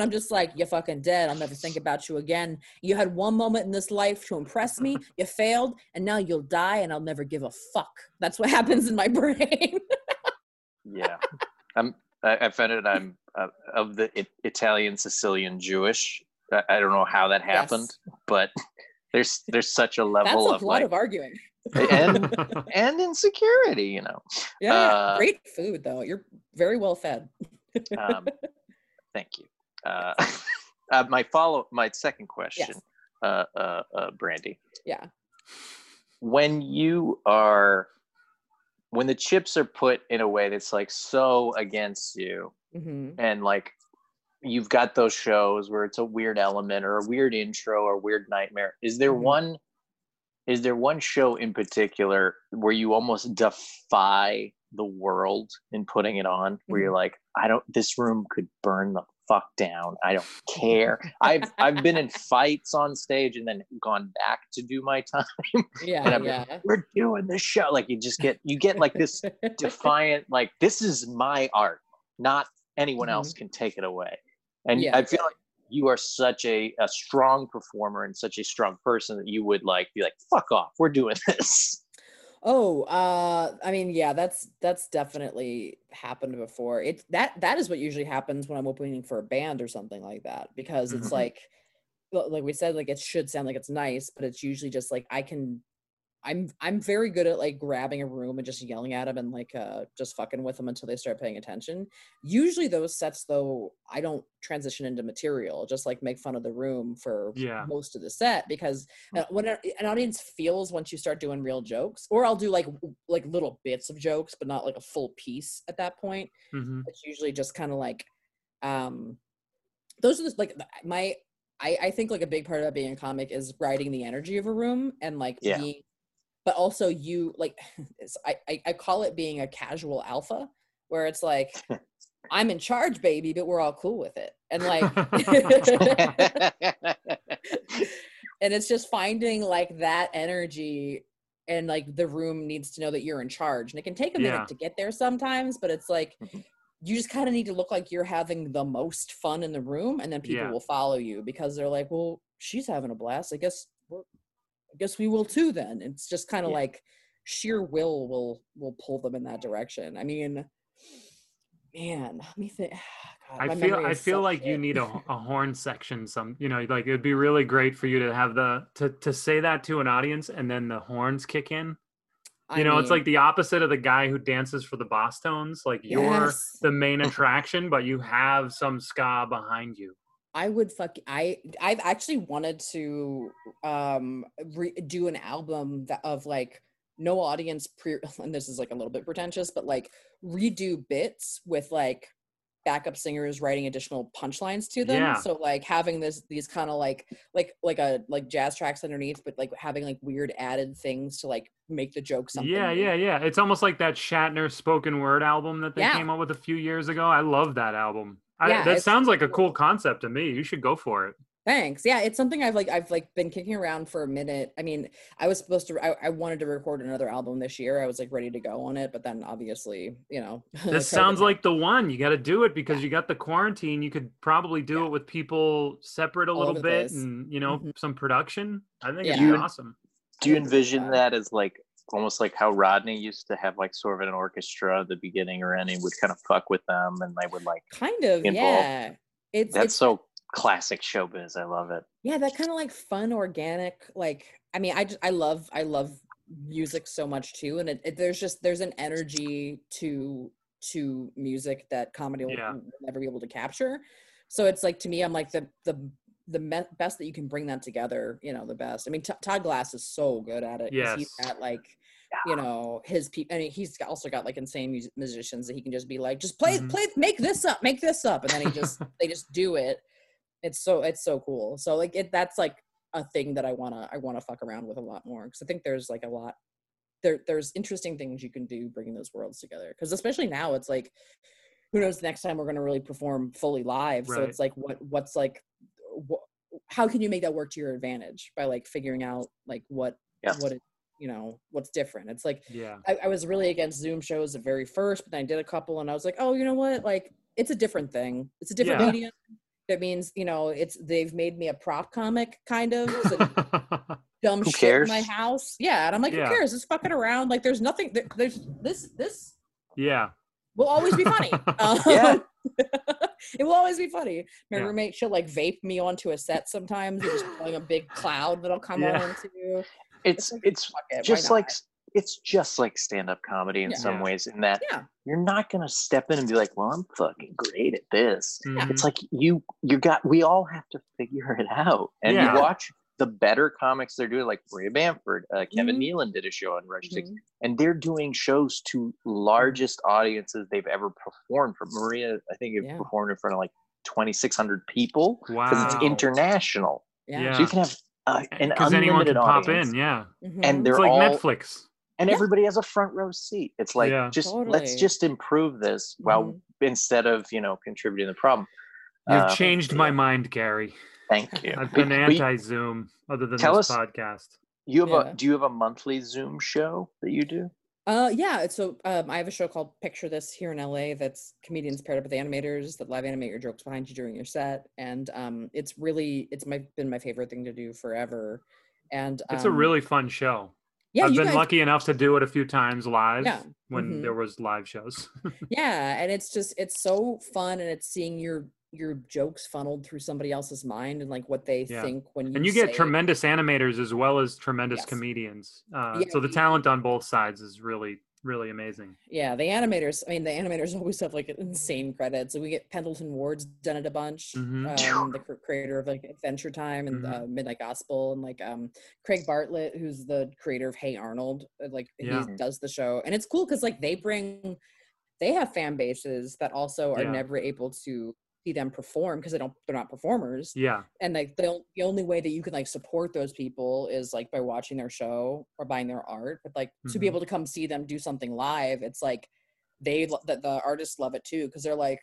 I'm just like, you're fucking dead. I'll never think about you again. You had one moment in this life to impress me. You failed, and now you'll die, and I'll never give a fuck. That's what happens in my brain. Yeah, I found it. I'm of the Italian, Sicilian, Jewish. I don't know how that happened, but there's such a level of lot of arguing. and insecurity, you know. Yeah, great food though. You're very well fed. Thank you. My second question, yes. Brandy. Yeah. When the chips are put in a way that's like so against you, mm-hmm. and like you've got those shows where it's a weird element or a weird intro or a weird nightmare, is there mm-hmm. one show in particular where you almost defy the world in putting it on, where you're like, this room could burn the fuck down, I don't care? I've been in fights on stage and then gone back to do my time. Yeah. And like, we're doing this show. Like you get like this defiant, like, this is my art, not anyone else can take it away. And I feel like you are such a strong performer and such a strong person that you would like be like, fuck off, we're doing this. Oh, I mean, yeah, that's definitely happened before. It that is what usually happens when I'm opening for a band or something like that, because it's like we said, like it should sound like it's nice, but it's usually just like I'm very good at like grabbing a room and just yelling at them and like just fucking with them until they start paying attention. Usually those sets though, I don't transition into material, just like make fun of the room for most of the set, because when an audience feels once you start doing real jokes, or I'll do like little bits of jokes, but not like a full piece at that point. Mm-hmm. It's usually just kind of like, those are just like I think like a big part of being a comic is riding the energy of a room and like being, but also you like, I call it being a casual alpha, where it's like, I'm in charge, baby, but we're all cool with it. And like, and it's just finding like that energy, and like the room needs to know that you're in charge, and it can take a minute to get there sometimes, but it's like, you just kind of need to look like you're having the most fun in the room, and then people will follow you because they're like, well, she's having a blast, I guess we will too then. It's just kind of like sheer will pull them in that direction. I mean, man, let me think. God, I feel like you need a horn section, some, you know, like it'd be really great for you to have to say that to an audience and then the horns kick in. You know, it's like the opposite of the guy who dances for the Boston's, like you're the main attraction, but you have some ska behind you. I would I've actually wanted to do an album of like no audience and this is like a little bit pretentious, but like redo bits with like backup singers writing additional punchlines to them. Yeah. So like having these kind of like jazz tracks underneath, but like having like weird added things to like make the joke something. Yeah. It's almost like that Shatner spoken word album that they came up with a few years ago. I love that album. That sounds like a cool concept to me. You should go for it. Thanks. Yeah, it's something I've been kicking around for a minute. I mean, I wanted to record another album this year. I was like ready to go on it, but then obviously, you know. This sounds like the one. You got to do it because you got the quarantine. You could probably do it with people separate a little bit and, you know, some production. I think it'd be awesome. Do you envision that as like almost like how Rodney used to have like sort of an orchestra at the beginning or ending, would kind of fuck with them and they would like kind of involve. Yeah. That's so classic showbiz. I love it. Yeah, that kind of like fun, organic. Like, I mean, I love music so much too, and there's an energy to music that comedy will never be able to capture. So it's like, to me, I'm like the best that you can bring that together, you know, the best. I mean, Todd Glass is so good at it. Yes. He's at like you know, his people. And he's also got like insane musicians that he can just be like, just play, play, make this up. And then he just, they just do it. It's so cool. So like it, that's like a thing that I want to fuck around with a lot more. Cause I think there's like a lot, there's interesting things you can do, bringing those worlds together. Cause especially now it's like, who knows the next time we're going to really perform fully live. Right. So it's like, what's like, how can you make that work to your advantage by like figuring out like what it, you know, what's different. It's like, yeah, I was really against Zoom shows the very first, but then I did a couple and I was like, oh, you know what? Like, it's a different thing. It's a different medium. That means, you know, it's, they've made me a prop comic kind of dumb shit cares? In my house. Yeah. And I'm like, who cares? It's fucking around. Like there's nothing, there's this. Yeah. Will always be funny. It will always be funny. My roommate, she'll like vape me onto a set sometimes. You're just blowing a big cloud that'll come on into you. It's just like stand-up comedy in some ways, in that you're not gonna step in and be like, well, I'm fucking great at this. Mm-hmm. It's like we all have to figure it out. And you watch the better comics they're doing, like Ray Bamford, Kevin Nealon did a show on Rush 6, and they're doing shows to largest audiences they've ever performed for. Maria, I think, performed in front of like 2,600 people, because it's international. Yeah. So you can have an unlimited audience. Because anyone can pop in, and they're like all, Netflix. And everybody has a front row seat. It's like, let's just improve this while instead of, you know, contributing to the problem. You've changed my mind, Gary. Thank you. I've been anti-Zoom other than this podcast. Do you have a monthly Zoom show that you do? So I have a show called Picture This here in LA that's comedians paired up with animators that live animate your jokes behind you during your set. And it's been my favorite thing to do forever. And it's a really fun show. Yeah, I've been lucky enough to do it a few times live when there was live shows. And it's so fun, and it's seeing your jokes funneled through somebody else's mind and like what they think when you get tremendous animators as well as tremendous comedians. So the talent on both sides is really, really amazing. Yeah, the animators always have like insane credits. So we get Pendleton Ward's done it a bunch, the creator of like Adventure Time and Midnight Gospel, and like Craig Bartlett, who's the creator of Hey Arnold, like he does the show. And it's cool because like they have fan bases that also are never able to see them perform because they're not performers. Yeah. And like the only way that you can like support those people is like by watching their show or buying their art. But like to be able to come see them do something live, it's like the artists love it too, because they're like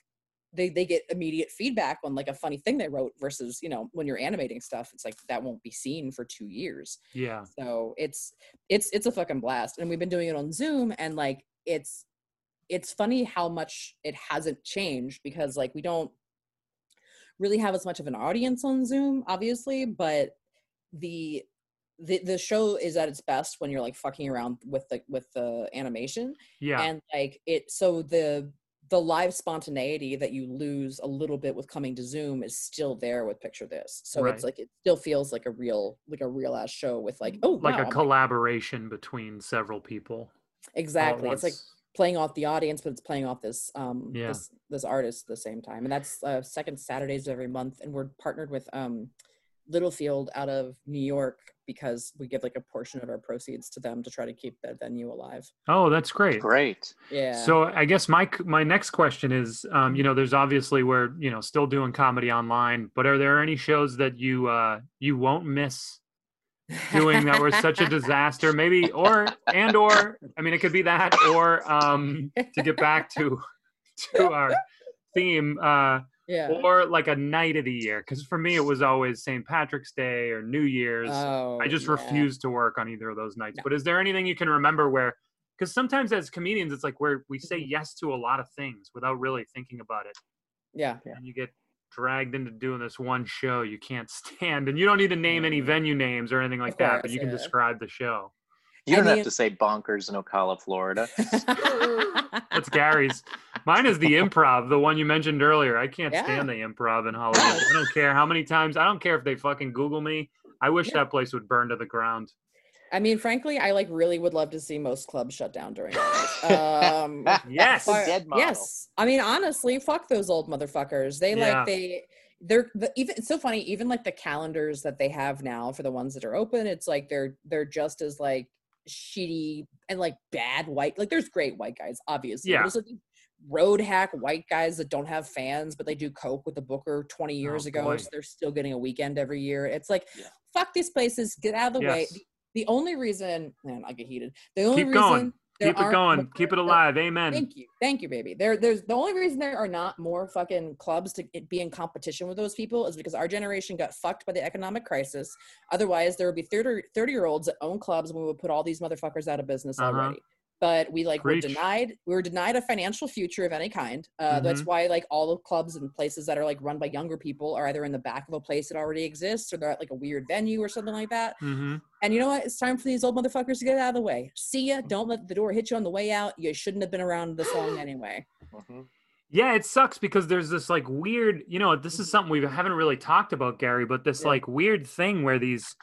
they get immediate feedback on like a funny thing they wrote versus, you know, when you're animating stuff, it's like that won't be seen for 2 years. Yeah. So it's a fucking blast. And we've been doing it on Zoom, and like it's funny how much it hasn't changed, because like we don't really have as much of an audience on Zoom, obviously, but the show is at its best when you're like fucking around with the animation. Yeah. And like the live spontaneity that you lose a little bit with coming to Zoom is still there with Picture This. So it's like, it still feels like a real ass show with like, a collaboration between several people. Exactly. It's like playing off the audience, but it's playing off this this artist at the same time. And that's second Saturdays of every month. And we're partnered with Littlefield out of New York, because we give like a portion of our proceeds to them to try to keep their venue alive. Oh, that's great. Great. Yeah. So I guess my next question is, you know, there's obviously we're, you know, still doing comedy online, but are there any shows that you you won't miss doing that were such a disaster, maybe, or I mean, it could be that, or to get back to our theme, or like a night of the year, because for me it was always St. Patrick's Day or New Year's. I just refused to work on either of those nights. But is there anything you can remember where, because sometimes as comedians it's like we say yes to a lot of things without really thinking about it, and you get dragged into doing this one show you can't stand, and you don't need to name any venue names or anything like that, but you can describe the show. You don't have to say Bonkers in Ocala, Florida. That's Gary's. Mine is the Improv, the one you mentioned earlier. I can't stand the Improv in Hollywood. I don't care how many times. I don't care if they fucking Google me. I wish that place would burn to the ground. I mean, frankly, I like really would love to see most clubs shut down during that. Yes. Dead model. Yes. I mean, honestly, fuck those old motherfuckers. They even it's so funny, even like the calendars that they have now for the ones that are open, it's like they're just as like shitty and like bad white, like there's great white guys, obviously. Yeah. There's like road hack white guys that don't have fans, but they do coke with the Booker 20 years ago. Boy. So they're still getting a weekend every year. It's like, fuck these places, get out of the way. The only reason, man, I get heated. The only reason. Keep it going. Keep it alive. Amen. Thank you, baby. There's the only reason there are not more fucking clubs to be in competition with those people is because our generation got fucked by the economic crisis. Otherwise, there would be 30-year-olds that own clubs, and we would put all these motherfuckers out of business already. But we like were denied. We were denied a financial future of any kind. That's why like all the clubs and places that are like run by younger people are either in the back of a place that already exists, or they're at like a weird venue or something like that. And you know what? It's time for these old motherfuckers to get out of the way. See ya. Don't let the door hit you on the way out. You shouldn't have been around this long anyway. Yeah, it sucks because there's this like weird. You know, this is something we haven't really talked about, Gary. But this like weird thing where these.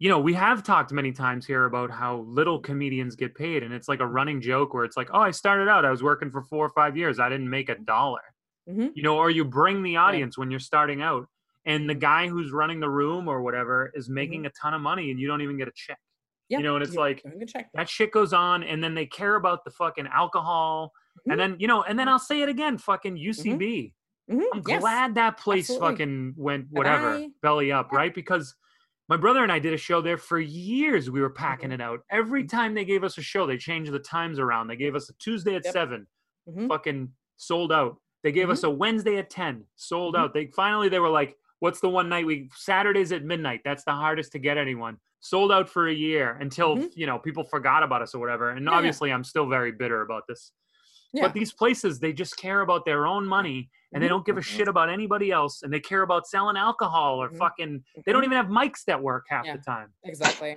You know, we have talked many times here about how little comedians get paid. And it's like a running joke where it's like, oh, I started out, I was working for 4 or 5 years. I didn't make $1. You know, or you bring the audience when you're starting out and the guy who's running the room or whatever is making a ton of money and you don't even get a check. You know, and it's like that shit goes on. And then they care about the fucking alcohol. And then, you know, and then I'll say it again, fucking UCB. I'm glad that place fucking went whatever, belly up, right? Because my brother and I did a show there for years. We were packing it out. Every time they gave us a show, they changed the times around. They gave us a Tuesday at 7, fucking sold out. They gave us a Wednesday at 10, sold out. They were like, what's the one night we, Saturdays at midnight, that's the hardest to get anyone. Sold out for a year until, you know, people forgot about us or whatever. And obviously I'm still very bitter about this. But these places, they just care about their own money and they don't give a shit about anybody else. And they care about selling alcohol or fucking, they don't even have mics that work half the time. Exactly.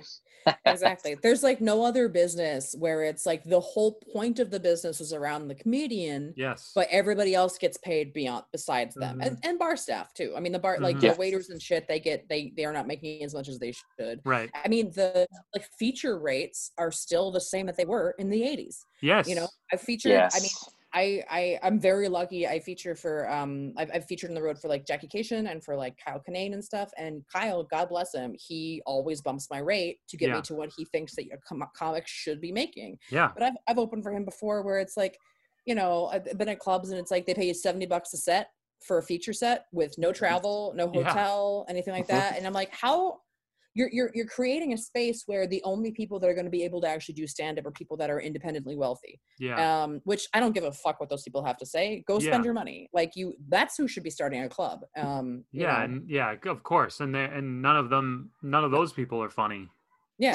Exactly. There's like no other business where it's like the whole point of the business is around the comedian. But everybody else gets paid beyond besides them and bar staff too. I mean, the bar, like the waiters and shit, they get, they are not making as much as they should. Right. I mean, the like feature rates are still the same that they were in the 80s. You know, I featured, I mean, I'm very lucky. I feature for, I've featured on the road for like Jackie Cation and for like Kyle Kinane and stuff. And Kyle, God bless him, he always bumps my rate to get me to what he thinks that a comic should be making. But I've opened for him before where it's like, you know, I've been at clubs and it's like, they pay you $70 a set for a feature set with no travel, no hotel, anything like that. And I'm like, how? You're creating a space where the only people that are going to be able to actually do stand-up are people that are independently wealthy. Which I don't give a fuck what those people have to say. Go spend your money. Like you, that's who should be starting a club. Of course. And none of those people are funny. No,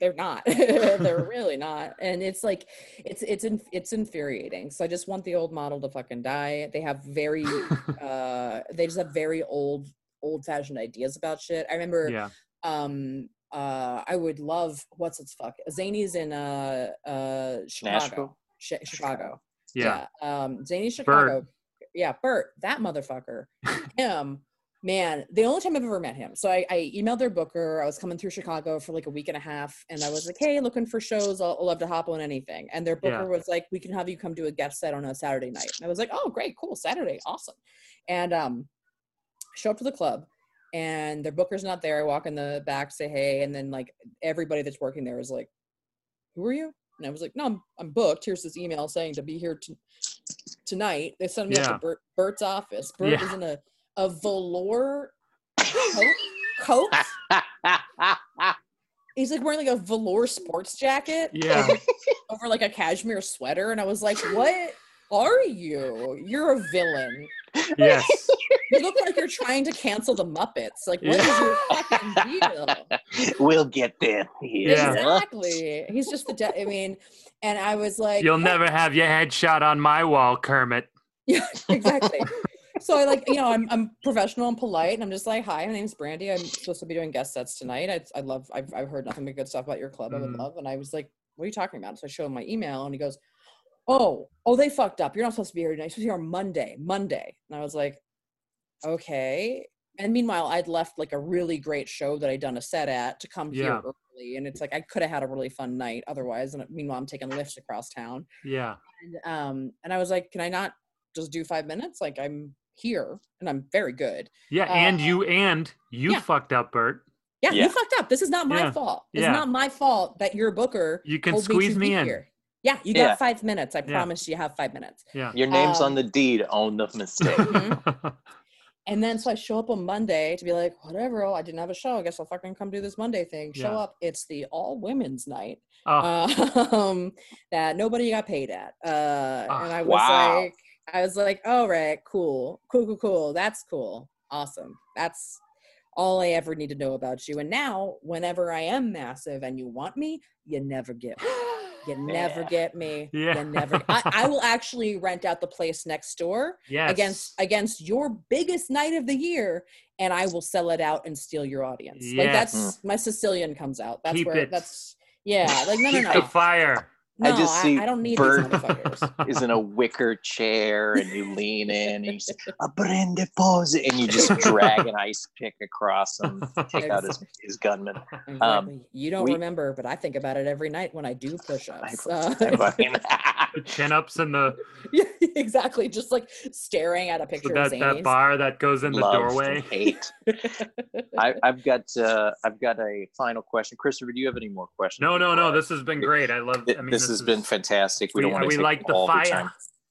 they're not. They're really not. And it's like, it's infuriating. So I just want the old model to fucking die. They have very, they just have very old-fashioned ideas about shit. I remember I would love Zany's in Chicago. Chicago. Zany's Chicago. Bert. Bert, that motherfucker. Him, man, the only time I've ever met him. So I emailed their booker. I was coming through Chicago for like a week and a half and I was like, hey, looking for shows, I'll love to hop on anything. And their booker was like, we can have you come do a guest set on a Saturday night. And I was like, oh great, cool, Saturday, awesome. And show up to the club and their booker's not there. I walk in the back, say hey, and then like everybody that's working there is like, who are you? And I was like, no, I'm booked. Here's this email saying to be here tonight. They sent me up to Bert's office. Bert is in a velour coat. He's like wearing like a velour sports jacket over like a cashmere sweater. And I was like, what are you? You're a villain. Yes. You look like you're trying to cancel the Muppets. Like, what is your fucking deal? We'll get there. Yeah. Exactly. He's just the I mean, and I was like, you'll never have your head shot on my wall, Kermit. Yeah, exactly. So I like, you know, I'm professional and polite, and I'm just like, hi, my name's Brandy. I'm supposed to be doing guest sets tonight. I've heard nothing but good stuff about your club. I would love. And I was like, what are you talking about? So I show him my email, and he goes, oh, they fucked up. You're not supposed to be here tonight. You're supposed to be here on Monday. And I was like, okay. And meanwhile, I'd left like a really great show that I'd done a set at to come here early. And it's like, I could have had a really fun night otherwise. And meanwhile, I'm taking lifts across town. Yeah. And I was like, can I not just do 5 minutes? Like I'm here and I'm very good. Yeah. And you fucked up, Bert. Yeah, you fucked up. This is not my fault. It's not my fault that your booker. You can squeeze me in. Here. Yeah, you got 5 minutes. I promise you have 5 minutes. Yeah. Your name's on the deed, own the mistake. Mm-hmm. And then so I show up on Monday to be like, whatever, I didn't have a show. I guess I'll fucking come do this Monday thing. Show up. It's the all women's night that nobody got paid at. And I was like, all right, cool. That's cool. Awesome. That's all I ever need to know about you. And now whenever I am massive and you want me, you never get me. You never get me. Yeah. You never. I will actually rent out the place next door against your biggest night of the year, and I will sell it out and steal your audience. Yes. Like that's my Sicilian comes out. That's Keep where it. That's Like no. Keep the fire. No, I just see I don't need Bert these motherfuckers. Is in a wicker chair, and you lean in, and you say, "A Brandy Posey," and you just drag an ice pick across him, take out his gunman. Exactly. You don't remember, but I think about it every night when I do push-ups. The chin-ups and the exactly, just like staring at a picture of Zany's. That bar that goes in the doorway. Hate. I've got a final question, Christopher. Do you have any more questions? No. This has been great. I love. I mean, this has been fantastic. We don't want to take like all the time.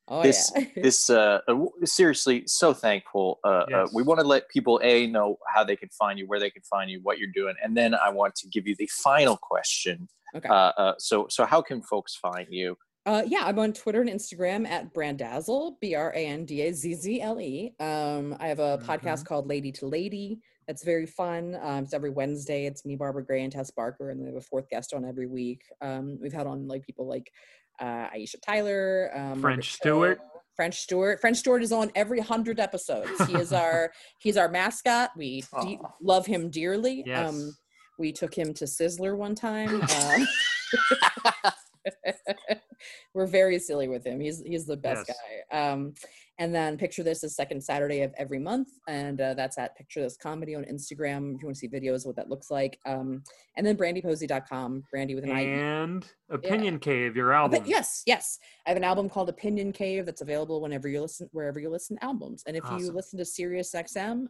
Oh, seriously, so thankful. We want to let people know how they can find you, where they can find you, what you're doing, and then I want to give you the final question. Okay. So how can folks find you? I'm on Twitter and Instagram at Brandazzle, Brandazzle. I have a podcast called Lady to Lady. That's very fun. It's every Wednesday. It's me, Barbara Gray, and Tess Barker, and we have a fourth guest on every week. We've had on like people like Aisha Tyler, French Stewart. French Stewart is on every 100 episodes. He is he's our mascot. We love him dearly. Yes. We took him to Sizzler one time. We're very silly with him. He's the best guy. And then Picture This is second Saturday of every month. And that's at Picture This Comedy on Instagram. If you want to see videos of what that looks like. And then brandyposey.com, Brandy with an I. And Opinion Cave, your album. Yes. I have an album called Opinion Cave that's available wherever you listen to albums. And if you listen to Sirius XM,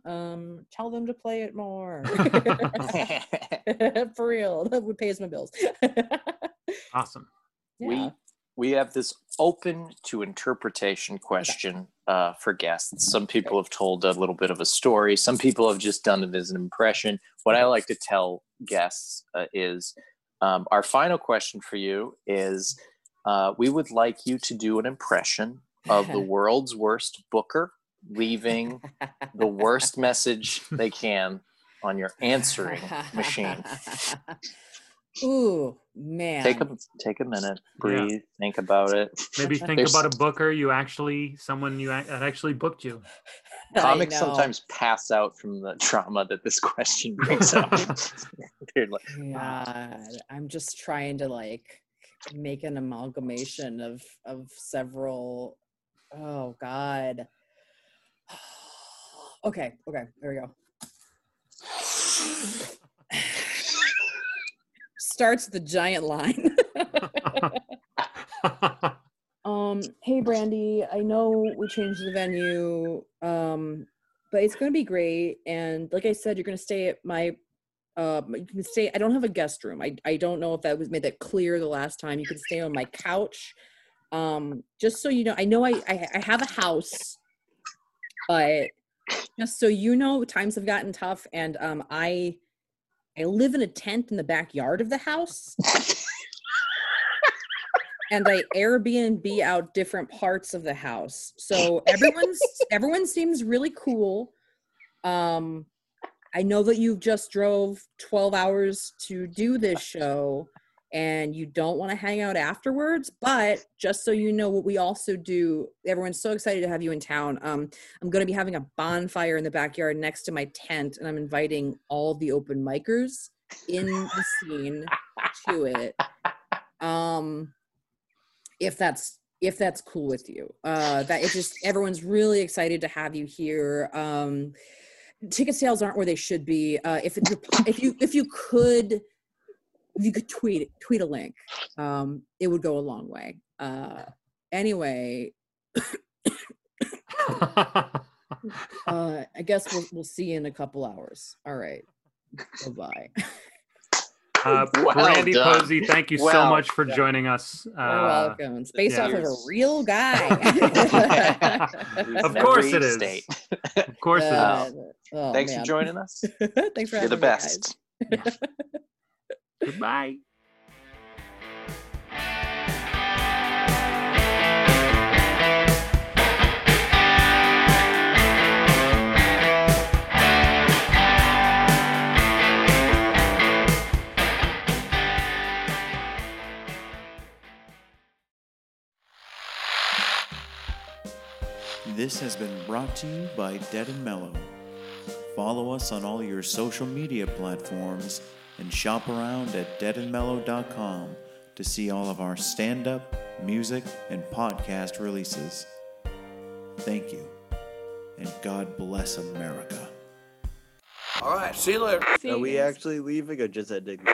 tell them to play it more. For real. That would pay my bills. Awesome. Yeah. We have this open to interpretation question for guests. Some people have told a little bit of a story. Some people have just done it as an impression. What I like to tell guests is our final question for you is we would like you to do an impression of the world's worst booker, leaving the worst message they can on your answering machine. Ooh, man. Take a minute, breathe, think about it. Maybe think about a booker that actually booked you. Comics sometimes pass out from the trauma that this question brings up. God, I'm just trying to make an amalgamation of several. Oh God. Okay, there we go. Starts the giant line. Hey Brandy, I know we changed the venue, but it's gonna be great. And like I said, you're gonna stay at my I don't have a guest room. I don't know if that was made that clear the last time. You can stay on my couch. Just so you know, I know I have a house, but just so you know, times have gotten tough, and I live in a tent in the backyard of the house, and I Airbnb out different parts of the house. So everyone seems really cool. I know that you've just drove 12 hours to do this show, and you don't want to hang out afterwards. But just so you know, what we also do, everyone's so excited to have you in town. I'm going to be having a bonfire in the backyard next to my tent, and I'm inviting all the open micers in the scene to it. If that's cool with you, everyone's really excited to have you here. Ticket sales aren't where they should be. If you could tweet a link, it would go a long way. Anyway, I guess we'll see you in a couple hours. All right. Bye-bye. Well, Brandy Posey, thank you so much for joining us. You're welcome. It's based off of a real guy. Of course it is. Of course it is. Oh, thanks for joining us. Thanks for having me. You're the best. Yeah. Goodbye. This has been brought to you by Dead & Mellow. Follow us on all your social media platforms and shop around at deadandmellow.com to see all of our stand-up, music, and podcast releases. Thank you, and God bless America. All right, see you later. Are we actually leaving or just ending?